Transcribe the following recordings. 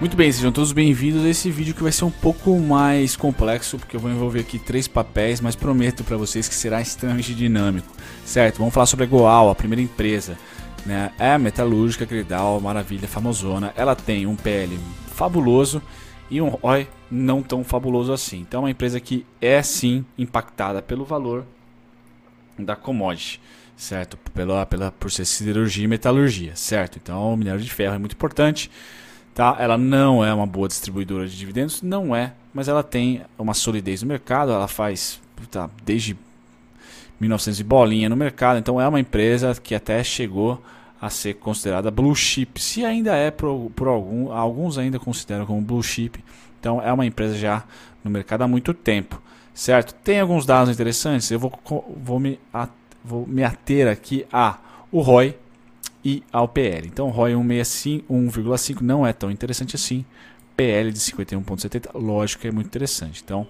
Muito bem, sejam todos bem-vindos a esse vídeo que vai ser um pouco mais complexo, porque eu vou envolver aqui três papéis, mas prometo para vocês que será extremamente dinâmico, certo? Vamos falar sobre a Goal, a primeira empresa, né? É a Metalúrgica Credal, maravilha, famosona. Ela tem um PL fabuloso e um ROI não tão fabuloso assim. Então é uma empresa que é sim impactada pelo valor da commodity, certo? Por ser siderurgia e metalurgia, certo? Então o minério de ferro é muito importante. Tá? Ela não é uma boa distribuidora de dividendos, não é, mas ela tem uma solidez no mercado, ela faz desde 1900 e bolinha no mercado, então é uma empresa que até chegou a ser considerada blue chip, se ainda é alguns ainda consideram como blue chip, então é uma empresa já no mercado há muito tempo, certo? Tem alguns dados interessantes, eu vou me ater aqui a o ROI e ao PL. Então ROI 1,5 não é tão interessante assim, PL de 51,70, lógico que é muito interessante. Então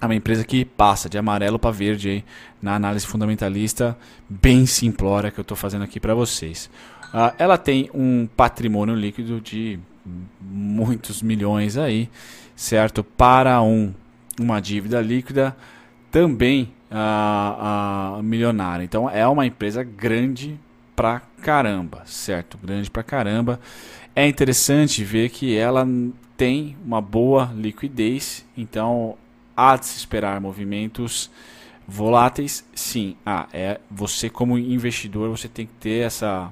é uma empresa que passa de amarelo para verde aí, na análise fundamentalista bem simplória que eu estou fazendo aqui para vocês. Ela tem um patrimônio líquido de muitos milhões aí, certo? Para uma dívida líquida também milionária. Então é uma empresa grande pra caramba, certo? Grande pra caramba. É interessante ver que ela tem uma boa liquidez, então há de se esperar movimentos voláteis, sim. Você como investidor, você tem que ter essa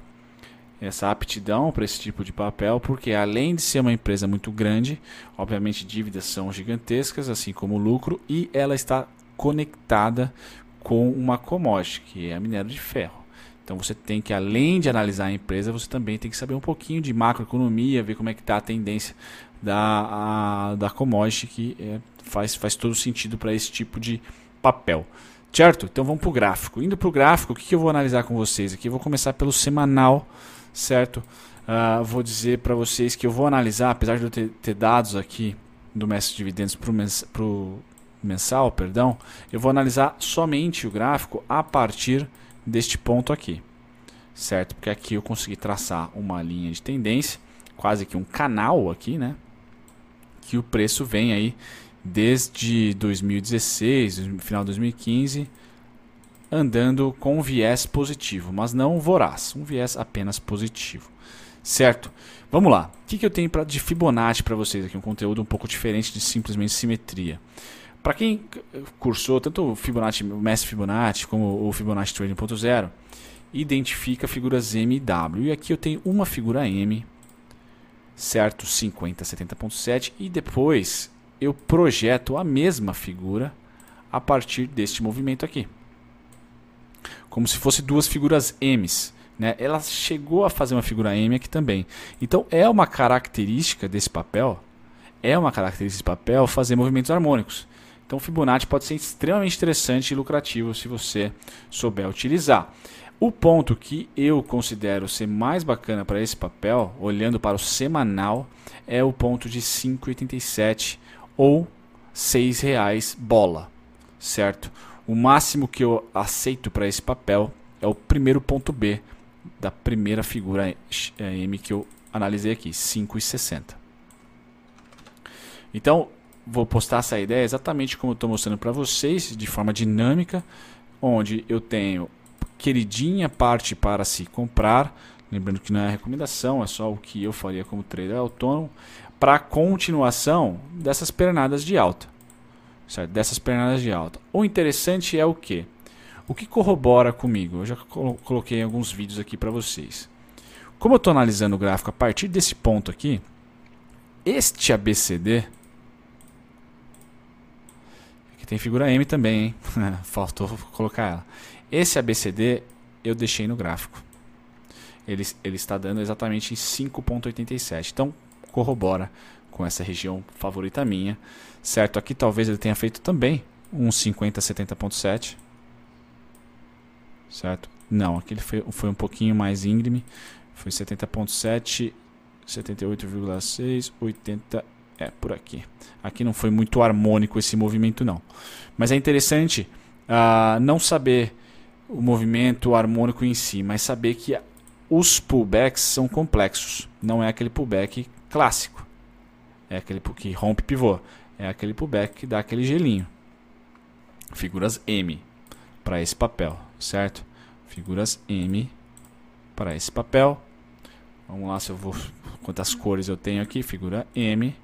aptidão para esse tipo de papel, porque além de ser uma empresa muito grande, obviamente dívidas são gigantescas, assim como o lucro, e ela está conectada com uma commodity, que é a minério de ferro. Então você tem que, além de analisar a empresa, você também tem que saber um pouquinho de macroeconomia, ver como é que está a tendência da commodity, que faz todo sentido para esse tipo de papel. Certo? Então vamos para o gráfico. Indo para o gráfico, o que eu vou analisar com vocês aqui? Eu vou começar pelo semanal, certo? Vou dizer para vocês que eu vou analisar, apesar de eu ter dados aqui do Mestre Dividendos para o mensal, perdão, eu vou analisar somente o gráfico a partir deste ponto aqui, certo? Porque aqui eu consegui traçar uma linha de tendência, quase que um canal aqui, né? Que o preço vem aí desde 2016, final de 2015, andando com um viés positivo, mas não voraz, um viés apenas positivo, certo? Vamos lá, o que eu tenho de Fibonacci para vocês aqui? Um conteúdo um pouco diferente de simplesmente simetria. Para quem cursou tanto o Fibonacci, o Mestre Fibonacci, como o Fibonacci Trading 1.0, identifica figuras M e W. E aqui eu tenho uma figura M, certo? 50, 70,7, e depois eu projeto a mesma figura a partir deste movimento aqui. Como se fossem duas figuras M's, né? Ela chegou a fazer uma figura M aqui também. Então é uma característica desse papel, fazer movimentos harmônicos. Então, Fibonacci pode ser extremamente interessante e lucrativo se você souber utilizar. O ponto que eu considero ser mais bacana para esse papel, olhando para o semanal, é o ponto de 5,87 ou R$ 6,00 bola, certo? O máximo que eu aceito para esse papel é o primeiro ponto B da primeira figura M que eu analisei aqui, 5,60. Então, vou postar essa ideia exatamente como eu estou mostrando para vocês, de forma dinâmica, onde eu tenho queridinha parte para se comprar, lembrando que não é recomendação, é só o que eu faria como trader autônomo, para continuação dessas pernadas de alta, certo? O interessante é o quê? O que corrobora comigo? Eu já coloquei alguns vídeos aqui para vocês. Como eu estou analisando o gráfico a partir desse ponto aqui, este ABCD... Tem figura M também, hein? Faltou colocar ela. Esse ABCD eu deixei no gráfico. Ele está dando exatamente em 5,87. Então corrobora com essa região favorita minha, certo? Aqui talvez ele tenha feito também um 50, 70,7, certo? Não, aqui ele foi um pouquinho mais íngreme. Foi 70,7, 78,6, 80. É, por aqui. Aqui não foi muito harmônico esse movimento não. Mas é interessante não saber o movimento harmônico em si, mas saber que os pullbacks são complexos. Não é aquele pullback clássico, É aquele que rompe pivô. É aquele pullback que dá aquele gelinho. Figuras M para esse papel, certo? Figuras M para esse papel. Vamos lá, se eu vou, quantas cores eu tenho aqui? Figura M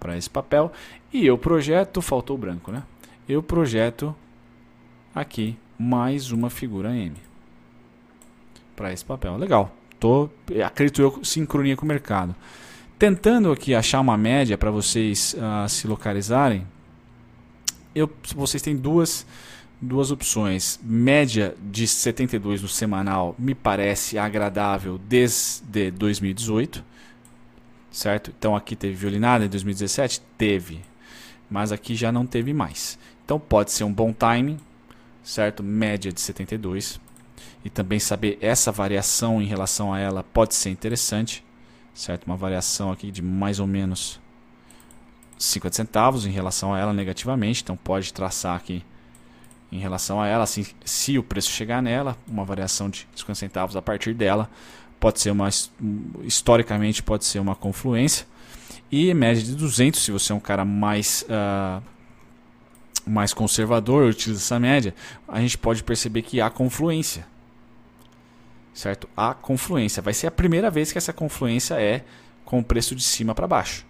para esse papel. E eu projeto, faltou o branco, né? Eu projeto aqui mais uma figura M para esse papel. Legal. Tô, acredito eu, sincronia com o mercado. Tentando aqui achar uma média para vocês se localizarem, vocês têm duas opções. Média de 72 no semanal me parece agradável desde 2018, certo? Então aqui teve violinada em 2017? Teve, mas aqui já não teve mais. Então pode ser um bom timing, certo? Média de 72. E também saber essa variação em relação a ela pode ser interessante, certo? Uma variação aqui de mais ou menos 50 centavos em relação a ela negativamente, então pode traçar aqui em relação a ela, assim, se o preço chegar nela, uma variação de 50 centavos a partir dela, pode ser uma, historicamente pode ser uma confluência. E média de 200, se você é um cara mais, mais conservador, utiliza essa média, a gente pode perceber que há confluência, certo? Há confluência, vai ser a primeira vez que essa confluência é com o preço de cima para baixo,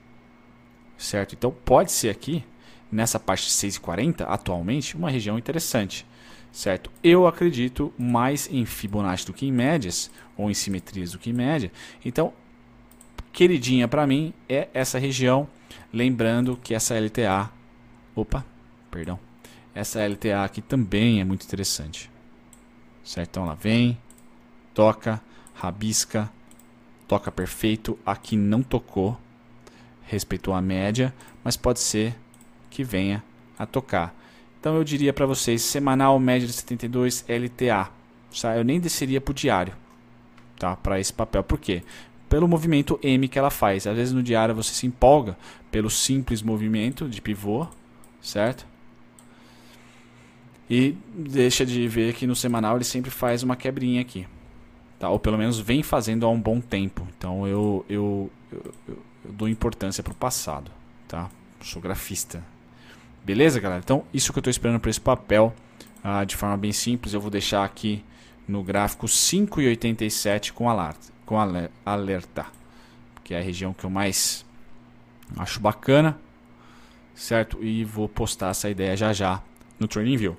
certo? Então pode ser aqui, nessa parte de 6,40 atualmente, uma região interessante, certo? Eu acredito mais em Fibonacci do que em médias, ou em simetrias do que em média. Então, queridinha para mim é essa região, lembrando que essa LTA, essa LTA aqui também é muito interessante, certo? Então ela vem, toca, rabisca, toca perfeito, aqui não tocou, respeitou a média, mas pode ser que venha a tocar. Então eu diria para vocês, semanal, média de 72, LTA, sabe? Eu nem desceria para o diário, tá? Para esse papel, por quê? Pelo movimento M que ela faz. Às vezes no diário você se empolga pelo simples movimento de pivô, certo? E deixa de ver que no semanal ele sempre faz uma quebrinha aqui, tá? Ou pelo menos vem fazendo há um bom tempo. Então eu dou importância para o passado, tá? Sou grafista. Beleza, galera? Então, isso que eu estou esperando para esse papel, de forma bem simples. Eu vou deixar aqui no gráfico 5,87 com alerta, que é a região que eu mais acho bacana, certo? E vou postar essa ideia já já no Trading View.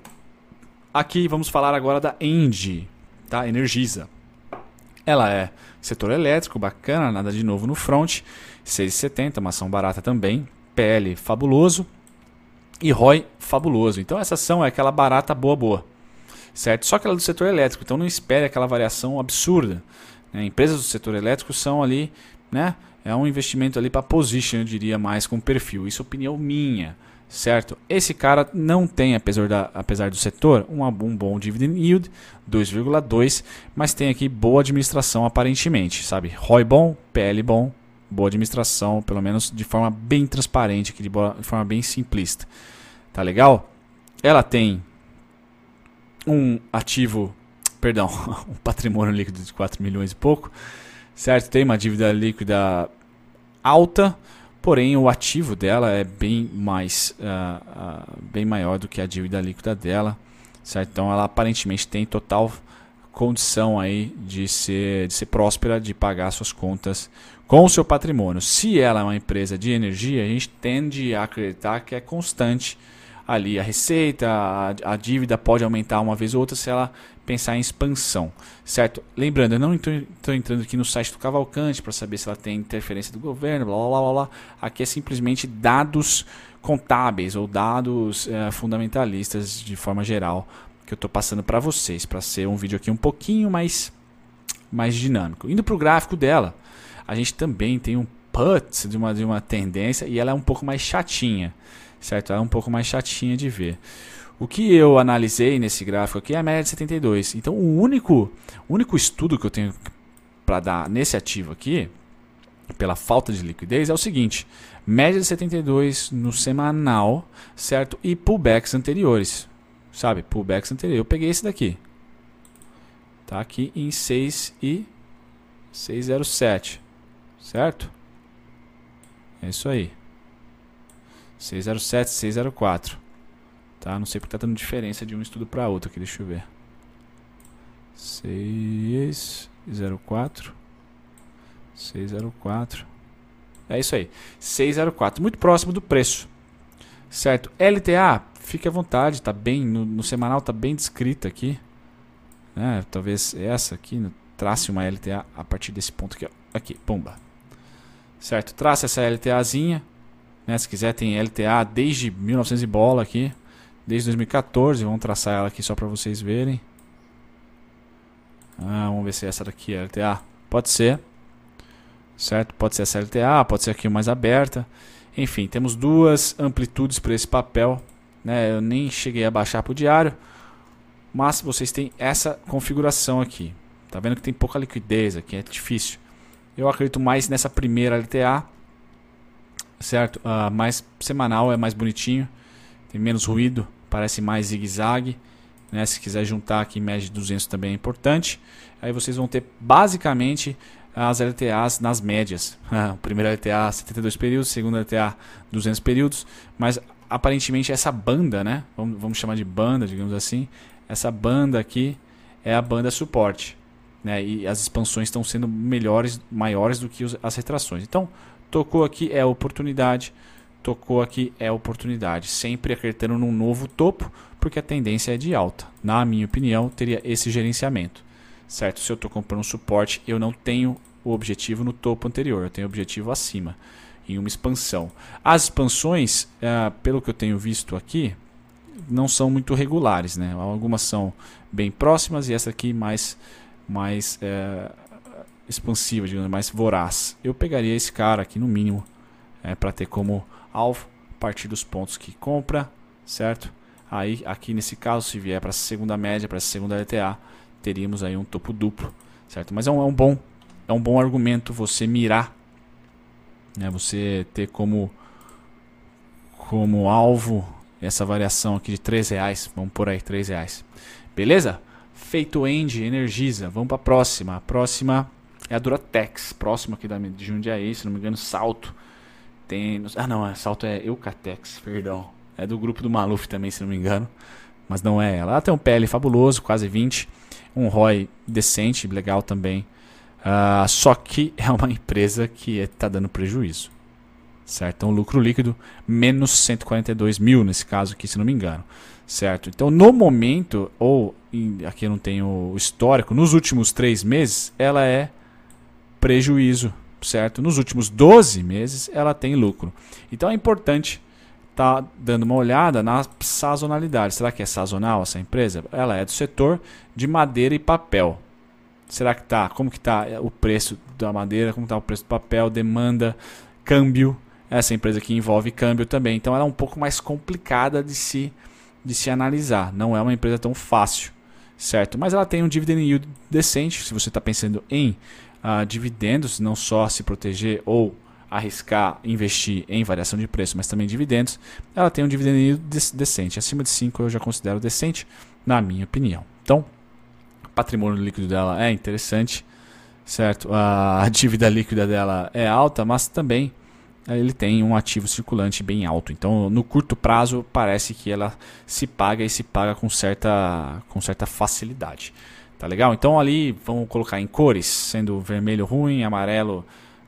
Aqui vamos falar agora da ENGI, tá? Energisa. Ela é setor elétrico, bacana, nada de novo no front, 6,70, uma ação barata também, PL fabuloso. E ROI fabuloso. Então essa ação é aquela barata boa, certo? Só que ela é do setor elétrico, então não espere aquela variação absurda, né? Empresas do setor elétrico são ali, né? É um investimento ali para position, eu diria mais com perfil. Isso é opinião minha, certo? Esse cara não tem, apesar do setor, um bom dividend yield, 2,2, mas tem aqui boa administração aparentemente, sabe? ROI bom, PL bom. Boa administração, pelo menos de forma bem transparente, aqui, de forma bem simplista. Tá legal? Ela tem um ativo, perdão, um patrimônio líquido de 4 milhões e pouco, certo? Tem uma dívida líquida alta, porém o ativo dela é bem maior do que a dívida líquida dela, certo? Então ela aparentemente tem total condição aí de ser próspera, de pagar suas contas com o seu patrimônio. Se ela é uma empresa de energia, a gente tende a acreditar que é constante ali a receita, a dívida pode aumentar uma vez ou outra se ela pensar em expansão, certo? Lembrando, eu não estou entrando aqui no site do Cavalcante para saber se ela tem interferência do governo, blá blá blá blá. Aqui é simplesmente dados contábeis ou dados fundamentalistas de forma geral que eu estou passando para vocês, para ser um vídeo aqui um pouquinho mais dinâmico. Indo para o gráfico dela, a gente também tem um put de uma tendência e ela é um pouco mais chatinha, certo? Ela é um pouco mais chatinha de ver. O que eu analisei nesse gráfico aqui é a média de 72. Então o único estudo que eu tenho para dar nesse ativo aqui, pela falta de liquidez, é o seguinte: média de 72 no semanal, certo? E pullbacks anteriores, sabe? Pullbacks anteriores. Eu peguei esse daqui, tá aqui em 6,607, certo? É isso aí. 607, 604. Tá? Não sei porque tá dando diferença de um estudo para outro aqui. Deixa eu ver. 604. 604. É isso aí. 604. Muito próximo do preço. Certo. LTA, fique à vontade. Tá bem. No semanal tá bem descrita aqui. Né? Talvez essa aqui trace uma LTA a partir desse ponto aqui. Aqui, pomba. Certo. Traça essa LTAzinha. Né? Se quiser, tem LTA desde 1900 e bola aqui. Desde 2014. Vamos traçar ela aqui só para vocês verem. Ah, vamos ver se essa daqui é LTA. Pode ser. Certo? Pode ser essa LTA, pode ser aqui mais aberta. Enfim, temos duas amplitudes para esse papel, né? Eu nem cheguei a baixar para o diário, mas vocês têm essa configuração aqui. Tá vendo que tem pouca liquidez aqui, é difícil. Eu acredito mais nessa primeira LTA, certo? Mais semanal, é mais bonitinho, tem menos ruído, parece mais zigue-zague. Né? Se quiser juntar aqui em média de 200 também é importante. Aí vocês vão ter basicamente as LTAs nas médias. O primeiro LTA 72 períodos, segundo LTA 200 períodos, mas aparentemente essa banda, né? Vamos chamar de banda, digamos assim. Essa banda aqui é a banda suporte, né? E as expansões estão sendo melhores, maiores do que as retrações. Então, tocou aqui é oportunidade, tocou aqui é oportunidade, sempre acreditando num novo topo, porque a tendência é de alta. Na minha opinião, teria esse gerenciamento. Certo? Se eu estou comprando um suporte, eu não tenho o objetivo no topo anterior, eu tenho o objetivo acima, em uma expansão. As expansões, pelo que eu tenho visto aqui, não são muito regulares, né? Algumas são bem próximas e essa aqui mais expansiva, digamos, mais voraz. Eu pegaria esse cara aqui no mínimo, para ter como alvo a partir dos pontos que compra, certo? Aí, aqui nesse caso, se vier para a segunda média, para a segunda LTA, teríamos aí um topo duplo, certo? Mas é um bom argumento você mirar, né? Você ter como alvo essa variação aqui de R$3, vamos por aí, R$3. Beleza? Feito ENGI, Energisa, vamos para a próxima. A próxima é a Duratex, próxima aqui de Jundiaí, se não me engano, Salto. Tem, ah não, Salto é Eucatex, perdão. É do grupo do Maluf também, se não me engano. Mas não é ela. Ela tem um PL fabuloso, quase 20. Um ROI decente, legal também. Só que é uma empresa que está dando prejuízo. Certo? Então, lucro líquido menos 142 mil nesse caso aqui, se não me engano. Certo? Então, no momento, aqui eu não tenho o histórico, nos últimos 3 meses ela é prejuízo. Certo? Nos últimos 12 meses ela tem lucro. Então, é importante tá dando uma olhada na sazonalidade. Será que é sazonal essa empresa? Ela é do setor de madeira e papel. Será que tá? Como que tá o preço da madeira? Como tá o preço do papel? Demanda, câmbio. Essa empresa aqui envolve câmbio também. Então ela é um pouco mais complicada de se analisar. Não é uma empresa tão fácil, certo? Mas ela tem um dividend yield decente. Se você está pensando em dividendos, não só se proteger ou arriscar, investir em variação de preço, mas também dividendos, ela tem um dividendo decente. Acima de 5 eu já considero decente, na minha opinião. Então, o patrimônio líquido dela é interessante, certo? A dívida líquida dela é alta, mas também ele tem um ativo circulante bem alto. Então, no curto prazo, parece que ela se paga e se paga com certa facilidade. Tá legal? Então, ali, vamos colocar em cores, sendo vermelho ruim, amarelo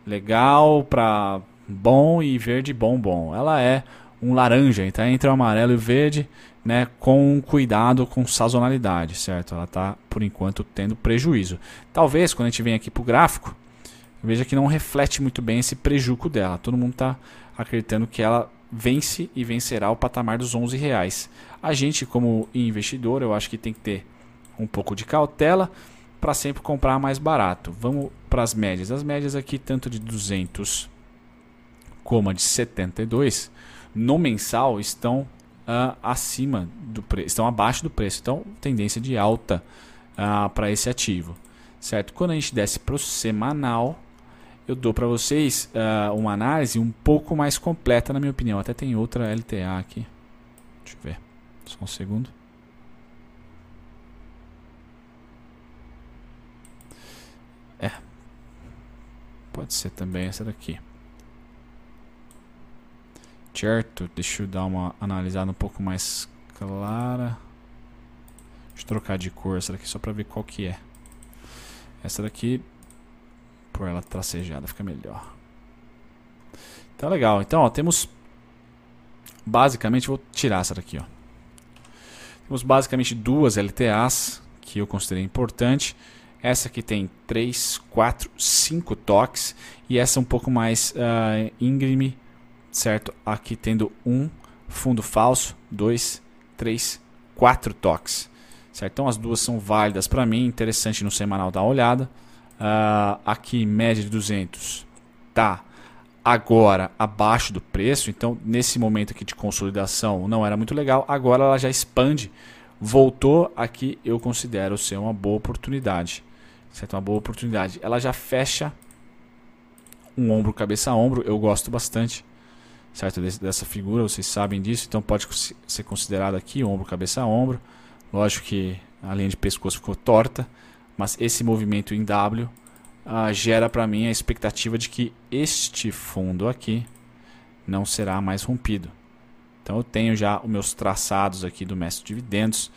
legal para bom e verde bom. Ela é um laranja, então entre o amarelo e o verde, né, com cuidado com sazonalidade, certo? Ela está, por enquanto, tendo prejuízo. Talvez, quando a gente vem aqui para o gráfico, veja que não reflete muito bem esse prejuízo dela. Todo mundo está acreditando que ela vence e vencerá o patamar dos R$11. A gente, como investidor, eu acho que tem que ter um pouco de cautela para sempre comprar mais barato. Vamos para as médias. As médias aqui, tanto de 200 como a de 72, no mensal estão acima do preço, estão abaixo do preço. Então, tendência de alta para esse ativo, certo? Quando a gente desce para o semanal, eu dou para vocês uma análise um pouco mais completa, na minha opinião. Até tem outra LTA aqui. Deixa eu ver. Só um segundo. Pode ser também essa daqui. certo? Deixa eu dar uma analisada um pouco mais clara. Deixa eu trocar de cor essa daqui só para ver qual que é. Essa daqui, por ela tracejada, fica melhor. Tá legal. Então, ó, temos basicamente, vou tirar essa daqui, ó. Temos basicamente duas LTAs que eu considerei importante. Essa aqui tem 3, 4, 5 toques. E essa um pouco mais íngreme, certo? Aqui tendo um fundo falso, 2, 3, 4 toques. Certo? Então as duas são válidas para mim. Interessante no semanal dar uma olhada. Aqui média de 200. Tá agora abaixo do preço. Então nesse momento aqui de consolidação não era muito legal. Agora ela já expande. Voltou aqui, eu considero ser uma boa oportunidade. Certo? Uma boa oportunidade. Ela já fecha um ombro, cabeça a ombro. Eu gosto bastante, certo? Dessa figura, vocês sabem disso. Então pode ser considerado aqui ombro, cabeça a ombro. Lógico que a linha de pescoço ficou torta, mas esse movimento em W gera para mim a expectativa de que este fundo aqui não será mais rompido. Então eu tenho já os meus traçados aqui do Mestre Dividendos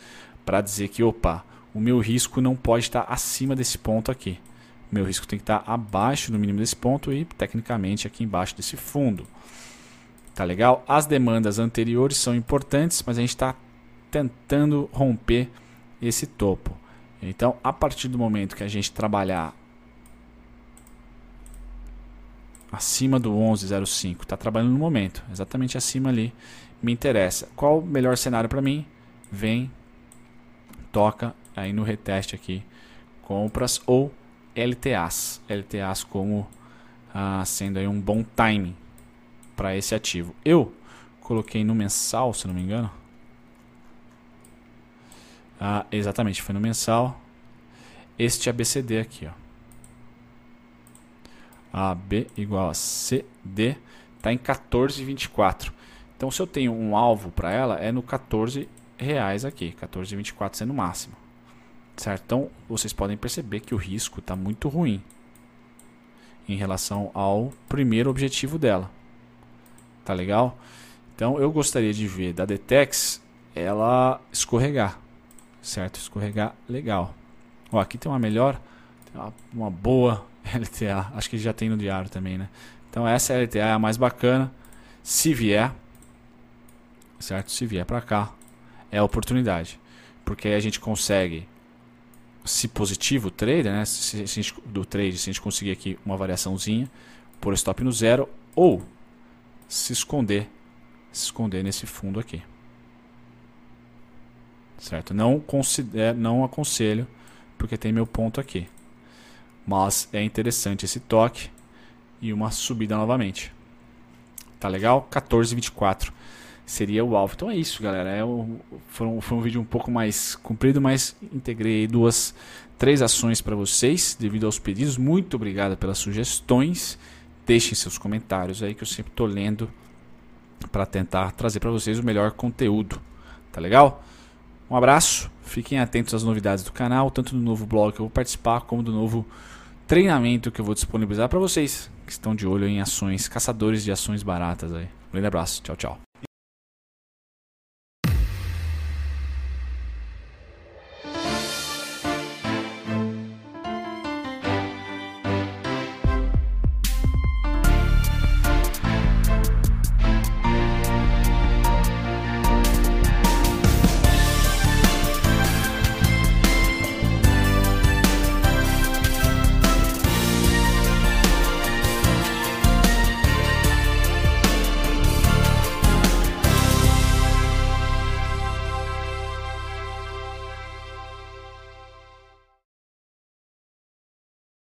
para dizer que, opa, o meu risco não pode estar acima desse ponto aqui. O meu risco tem que estar abaixo do mínimo desse ponto e, tecnicamente, aqui embaixo desse fundo. Tá legal? As demandas anteriores são importantes, mas a gente está tentando romper esse topo. Então, a partir do momento que a gente trabalhar acima do 11,05, está trabalhando no momento, exatamente acima ali, me interessa. Qual o melhor cenário para mim? Vem, toca aí no reteste aqui, compras ou LTAs. LTAs como sendo aí um bom timing para esse ativo. Eu coloquei no mensal, se não me engano. Exatamente, foi no mensal. Este ABCD aqui, ó. AB igual a CD. Está em 14,24. Então, se eu tenho um alvo para ela, é no 14 reais aqui, 14,24 sendo o máximo, certo? Então, vocês podem perceber que o risco está muito ruim em relação ao primeiro objetivo dela. Tá legal? Então, eu gostaria de ver da Duratex ela escorregar, certo? Escorregar legal. Ó, aqui tem uma melhor, uma boa LTA. Acho que já tem no diário também, né? Então, essa LTA é a mais bacana. Se vier, certo? Se vier para cá, é a oportunidade. Porque aí a gente consegue, se positivo o trader, né? Se a gente conseguir aqui uma variaçãozinha, pôr stop no zero ou se esconder nesse fundo aqui. Certo? Não aconselho, porque tem meu ponto aqui. Mas é interessante esse toque e uma subida novamente. Tá legal? 14,24. Seria o alvo. Então é isso, galera. Foi um vídeo um pouco mais comprido, mas integrei três ações para vocês devido aos pedidos. Muito obrigado pelas sugestões. Deixem seus comentários aí que eu sempre estou lendo para tentar trazer para vocês o melhor conteúdo. Tá legal? Um abraço. Fiquem atentos às novidades do canal, tanto do novo blog que eu vou participar, como do novo treinamento que eu vou disponibilizar para vocês que estão de olho em ações, caçadores de ações baratas aí. Um grande abraço. Tchau, tchau.